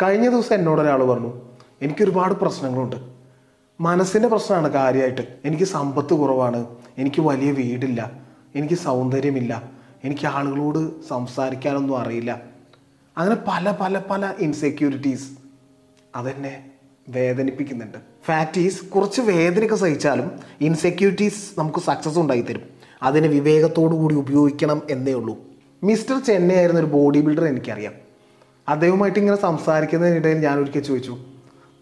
കഴിഞ്ഞ ദിവസം എന്നോട് ഒരാൾ പറഞ്ഞു, എനിക്കൊരുപാട് പ്രശ്നങ്ങളുണ്ട്, മനസ്സിൻ്റെ പ്രശ്നമാണ് കാര്യമായിട്ട്, എനിക്ക് സമ്പത്ത് കുറവാണ്, എനിക്ക് വലിയ വീടില്ല, എനിക്ക് സൗന്ദര്യമില്ല, എനിക്ക് ആളുകളോട് സംസാരിക്കാനൊന്നും അറിയില്ല, അങ്ങനെ പല പല പല ഇൻസെക്യൂരിറ്റീസ്. അതെന്നെ വേദനിപ്പിക്കുന്നുണ്ട്. ഫാക്റ്റ് ഈസ്, കുറച്ച് വേദനയൊക്കെ സഹിച്ചാലും ഇൻസെക്യൂരിറ്റീസ് നമുക്ക് സക്സസ് ഉണ്ടായിത്തരും. അതിനെ വിവേകത്തോടു കൂടി ഉപയോഗിക്കണം എന്നേ ഉള്ളൂ. മിസ്റ്റർ ചെന്നൈ ആയിരുന്ന ഒരു ബോഡി ബിൽഡർ എനിക്കറിയാം. അദ്ദേഹവുമായിട്ട് ഇങ്ങനെ സംസാരിക്കുന്നതിനിടയിൽ ഞാൻ ഒരിക്കൽ ചോദിച്ചു,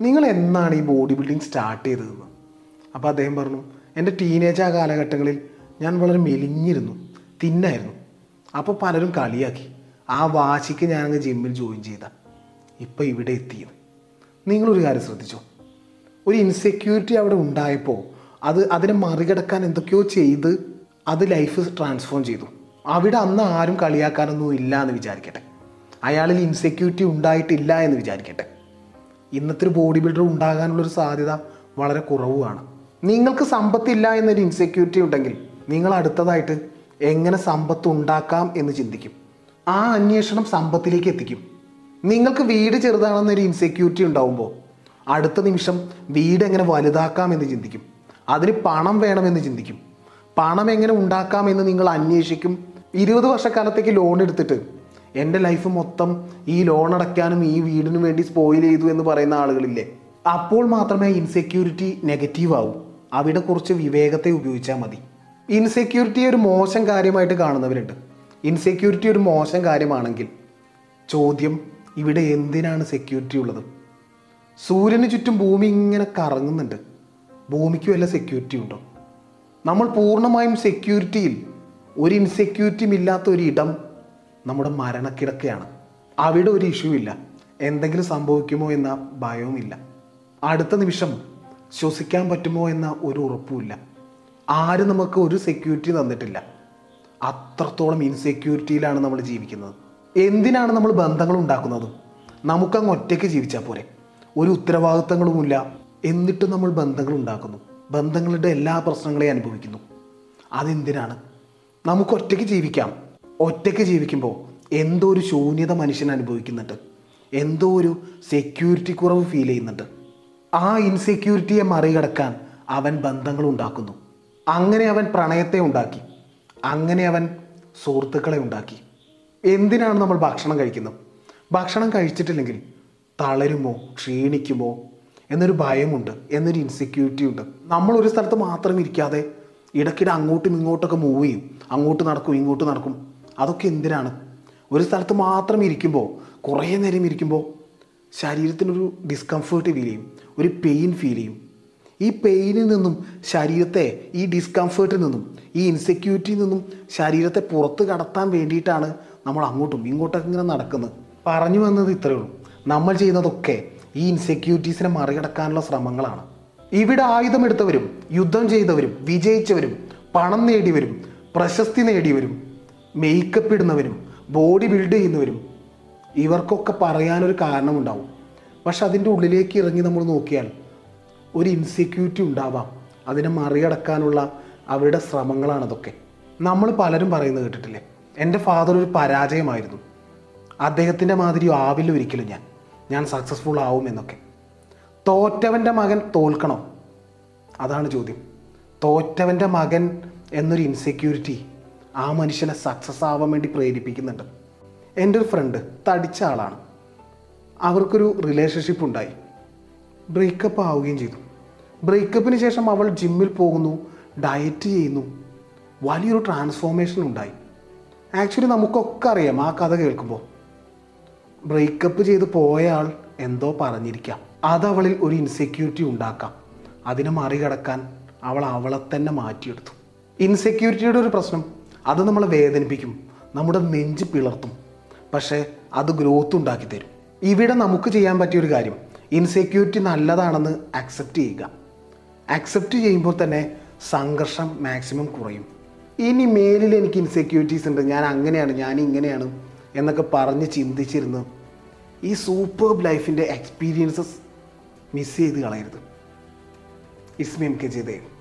നിങ്ങൾ എന്നാണ് ഈ ബോഡി ബിൽഡിംഗ് സ്റ്റാർട്ട് ചെയ്തതെന്ന്. അപ്പോൾ അദ്ദേഹം പറഞ്ഞു, എൻ്റെ ടീനേജ് ആ കാലഘട്ടങ്ങളിൽ ഞാൻ വളരെ മെലിഞ്ഞിരുന്നു, തിന്നായിരുന്നു. അപ്പോൾ പലരും കളിയാക്കി. ആ വാശിക്ക് ഞാനങ്ങ് ജിമ്മിൽ ജോയിൻ ചെയ്ത ഇപ്പോൾ ഇവിടെ എത്തിയത്. നിങ്ങളൊരു കാര്യം ശ്രദ്ധിച്ചോ, ഒരു ഇൻസെക്യൂരിറ്റി അവിടെ ഉണ്ടായപ്പോൾ അതിനെ മറികടക്കാൻ എന്തൊക്കെയോ ചെയ്ത് അത് ലൈഫ് ട്രാൻസ്ഫോം ചെയ്തു. അവിടെ അന്ന് ആരും കളിയാക്കാനൊന്നും ഇല്ല എന്ന് വിചാരിക്കട്ടെ, അയാളിൽ ഇൻസെക്യൂരിറ്റി ഉണ്ടായിട്ടില്ല എന്ന് വിചാരിക്കട്ടെ, ഇന്നത്തെ ഒരു ബോഡി ബിൽഡർ ഉണ്ടാകാനുള്ളൊരു സാധ്യത വളരെ കുറവാണ്. നിങ്ങൾക്ക് സമ്പത്തില്ല എന്നൊരു ഇൻസെക്യൂരിറ്റി ഉണ്ടെങ്കിൽ നിങ്ങൾ അടുത്തതായിട്ട് എങ്ങനെ സമ്പത്ത് ഉണ്ടാക്കാം എന്ന് ചിന്തിക്കും. ആ അന്വേഷണം സമ്പത്തിലേക്ക് എത്തിക്കും. നിങ്ങൾക്ക് വീട് ചെറുതാണെന്നൊരു ഇൻസെക്യൂരിറ്റി ഉണ്ടാവുമ്പോൾ അടുത്ത നിമിഷം വീട് എങ്ങനെ വലുതാക്കാം എന്ന് ചിന്തിക്കും. അതിന് പണം വേണമെന്ന് ചിന്തിക്കും. പണം എങ്ങനെ ഉണ്ടാക്കാമെന്ന് നിങ്ങൾ അന്വേഷിക്കും. 20 വർഷക്കാലത്തേക്ക് ലോൺ എടുത്തിട്ട് എൻ്റെ ലൈഫ് മൊത്തം ഈ ലോൺ അടയ്ക്കാനും ഈ വീടിനു വേണ്ടി സ്പോയിൽ ചെയ്തു എന്ന് പറയുന്ന ആളുകളില്ലേ? അപ്പോൾ മാത്രമേ ഇൻസെക്യൂരിറ്റി നെഗറ്റീവ് ആവും. അവിടെ കുറച്ച് വിവേകത്തെ ഉപയോഗിച്ചാൽ മതി. ഇൻസെക്യൂരിറ്റി ഒരു മോശം കാര്യമായിട്ട് കാണുന്നവരുണ്ട്. ഇൻസെക്യൂരിറ്റി ഒരു മോശം കാര്യമാണെങ്കിൽ ചോദ്യം, ഇവിടെ എന്തിനാണ് സെക്യൂരിറ്റി ഉള്ളത്? സൂര്യന് ചുറ്റും ഭൂമി ഇങ്ങനെ കറങ്ങുന്നുണ്ട്, ഭൂമിക്ക് വല്ല സെക്യൂരിറ്റി ഉണ്ടോ? നമ്മൾ പൂർണ്ണമായും സെക്യൂരിറ്റിയിൽ, ഒരു ഇൻസെക്യൂരിറ്റിയും ഇല്ലാത്ത ഒരിടം നമ്മുടെ മരണക്കിടക്കയാണ്. അവിടെ ഒരു ഇഷ്യൂ ഇല്ല, എന്തെങ്കിലും സംഭവിക്കുമോ എന്ന ഭയവുമില്ല, അടുത്ത നിമിഷം ശ്വസിക്കാൻ പറ്റുമോ എന്ന ഒരു ഉറപ്പുമില്ല. ആരും നമുക്ക് ഒരു സെക്യൂരിറ്റി തന്നിട്ടില്ല. അത്രത്തോളം ഇൻസെക്യൂരിറ്റിയിലാണ് നമ്മൾ ജീവിക്കുന്നത്. എന്തിനാണ് നമ്മൾ ബന്ധങ്ങൾ ഉണ്ടാക്കുന്നത്? നമുക്കങ്ങ് ഒറ്റയ്ക്ക് ജീവിച്ചാൽ പോരെ, ഒരു ഉത്തരവാദിത്തങ്ങളുമില്ല, എന്നിട്ട് നമ്മൾ ബന്ധങ്ങൾ ഉണ്ടാക്കുന്നു, ബന്ധങ്ങളുടെ എല്ലാ പ്രശ്നങ്ങളെയും അനുഭവിക്കുന്നു. അതെന്തിനാണ്? നമുക്ക് ഒറ്റയ്ക്ക് ജീവിക്കാം. ഒറ്റയ്ക്ക് ജീവിക്കുമ്പോൾ എന്തോ ഒരു ശൂന്യത മനുഷ്യൻ അനുഭവിക്കുന്നുണ്ട്, എന്തോ ഒരു സെക്യൂരിറ്റി കുറവ് ഫീൽ ചെയ്യുന്നുണ്ട്. ആ ഇൻസെക്യൂരിറ്റിയെ മറികടക്കാൻ അവൻ ബന്ധങ്ങൾ ഉണ്ടാക്കുന്നു. അങ്ങനെ അവൻ പ്രണയത്തെ ഉണ്ടാക്കി, അങ്ങനെ അവൻ സുഹൃത്തുക്കളെ ഉണ്ടാക്കി. എന്തിനാണ് നമ്മൾ ഭക്ഷണം കഴിക്കുന്നത്? ഭക്ഷണം കഴിച്ചിട്ടില്ലെങ്കിൽ തളരുമോ, ക്ഷീണിക്കുമോ എന്നൊരു ഭയമുണ്ട്, എന്നൊരു ഇൻസെക്യൂരിറ്റി ഉണ്ട്. നമ്മളൊരു സ്ഥലത്ത് മാത്രം ഇരിക്കാതെ ഇടയ്ക്കിടെ അങ്ങോട്ടും ഇങ്ങോട്ടൊക്കെ മൂവ് ചെയ്യും, അങ്ങോട്ട് നടക്കും ഇങ്ങോട്ട് നടക്കും. അതൊക്കെ എന്തിനാണ്? ഒരു സ്ഥലത്ത് മാത്രം ഇരിക്കുമ്പോൾ, കുറേ നേരം ഇരിക്കുമ്പോൾ ശരീരത്തിനൊരു ഡിസ്കംഫേർട്ട് ഫീൽ ചെയ്യും, ഒരു പെയിൻ ഫീൽ ചെയ്യും. ഈ പെയിനിൽ നിന്നും ശരീരത്തെ, ഈ ഡിസ്കംഫേർട്ടിൽ നിന്നും, ഈ ഇൻസെക്യൂരിറ്റിയിൽ നിന്നും ശരീരത്തെ പുറത്ത് കടത്താൻ വേണ്ടിയിട്ടാണ് നമ്മൾ അങ്ങോട്ടും ഇങ്ങോട്ടൊക്കെ ഇങ്ങനെ നടക്കുന്നത്. പറഞ്ഞു വന്നത് ഇത്രയേ ഉള്ളൂ, നമ്മൾ ചെയ്യുന്നതൊക്കെ ഈ ഇൻസെക്യൂരിറ്റീസിനെ മറികടക്കാനുള്ള ശ്രമങ്ങളാണ്. ഇവിടെ ആയുധമെടുത്തവരും യുദ്ധം ചെയ്തവരും വിജയിച്ചവരും പണം നേടിയവരും പ്രശസ്തി നേടിയവരും മേക്കപ്പ് ഇടുന്നവരും ബോഡി ബിൽഡ് ചെയ്യുന്നവരും ഇവർക്കൊക്കെ പറയാനൊരു കാരണമുണ്ടാവും. പക്ഷെ അതിൻ്റെ ഉള്ളിലേക്ക് ഇറങ്ങി നമ്മൾ നോക്കിയാൽ ഒരു ഇൻസെക്യൂരിറ്റി ഉണ്ടാവാം. അതിനെ മറികടക്കാനുള്ള അവരുടെ ശ്രമങ്ങളാണതൊക്കെ. നമ്മൾ പലരും പറയുന്നത് കേട്ടിട്ടില്ലേ, എൻ്റെ ഫാദർ ഒരു പരാജയമായിരുന്നു, അദ്ദേഹത്തിൻ്റെ മാതിരി ആവില്ല ഒരിക്കലും ഞാൻ സക്സസ്ഫുൾ ആവും എന്നൊക്കെ. തോറ്റവൻ്റെ മകൻ തോൽക്കണം, അതാണ് ചോദ്യം. തോറ്റവൻ്റെ മകൻ എന്നൊരു ഇൻസെക്യൂരിറ്റി ആ മനുഷ്യനെ സക്സസ് ആവാൻ വേണ്ടി പ്രേരിപ്പിക്കുന്നുണ്ട്. എൻ്റെ ഒരു ഫ്രണ്ട് തടിച്ച ആളാണ്. അവർക്കൊരു റിലേഷൻഷിപ്പ് ഉണ്ടായി, ബ്രേക്കപ്പ് ആവുകയും ചെയ്തു. ബ്രേക്കപ്പിന് ശേഷം അവൾ ജിമ്മിൽ പോകുന്നു, ഡയറ്റ് ചെയ്യുന്നു, വലിയൊരു ട്രാൻസ്ഫോർമേഷൻ ഉണ്ടായി. ആക്ച്വലി നമുക്കൊക്കെ അറിയാം, ആ കഥ കേൾക്കുമ്പോൾ ബ്രേക്കപ്പ് ചെയ്ത് പോയ ആൾ എന്തോ പറഞ്ഞിരിക്കാം. അതവളിൽ ഒരു ഇൻസെക്യൂരിറ്റി ഉണ്ടാക്കാം. അതിനെ മറികടക്കാൻ അവളെ തന്നെ മാറ്റിയെടുത്തു. ഇൻസെക്യൂരിറ്റിയുടെ ഒരു പ്രശ്നം, അത് നമ്മളെ വേദനിപ്പിക്കും, നമ്മുടെ നെഞ്ച് പിളർത്തും, പക്ഷേ അത് ഗ്രോത്ത് ഉണ്ടാക്കി തരും. ഇവിടെ നമുക്ക് ചെയ്യാൻ പറ്റിയൊരു കാര്യം, ഇൻസെക്യൂരിറ്റി നല്ലതാണെന്ന് അക്സെപ്റ്റ് ചെയ്യുക. അക്സെപ്റ്റ് ചെയ്യുമ്പോൾ തന്നെ സംഘർഷം മാക്സിമം കുറയും. ഇനി മേലിൽ എനിക്ക് ഇൻസെക്യൂരിറ്റീസ് ഉണ്ട്, ഞാൻ അങ്ങനെയാണ്, ഞാൻ ഇങ്ങനെയാണ് എന്നൊക്കെ പറഞ്ഞ് ചിന്തിച്ചിരുന്ന് ഈ സൂപ്പർബ് ലൈഫിൻ്റെ എക്സ്പീരിയൻസസ് മിസ് ചെയ്ത് കളയരുത്. ഇസ്മി MKJayadev.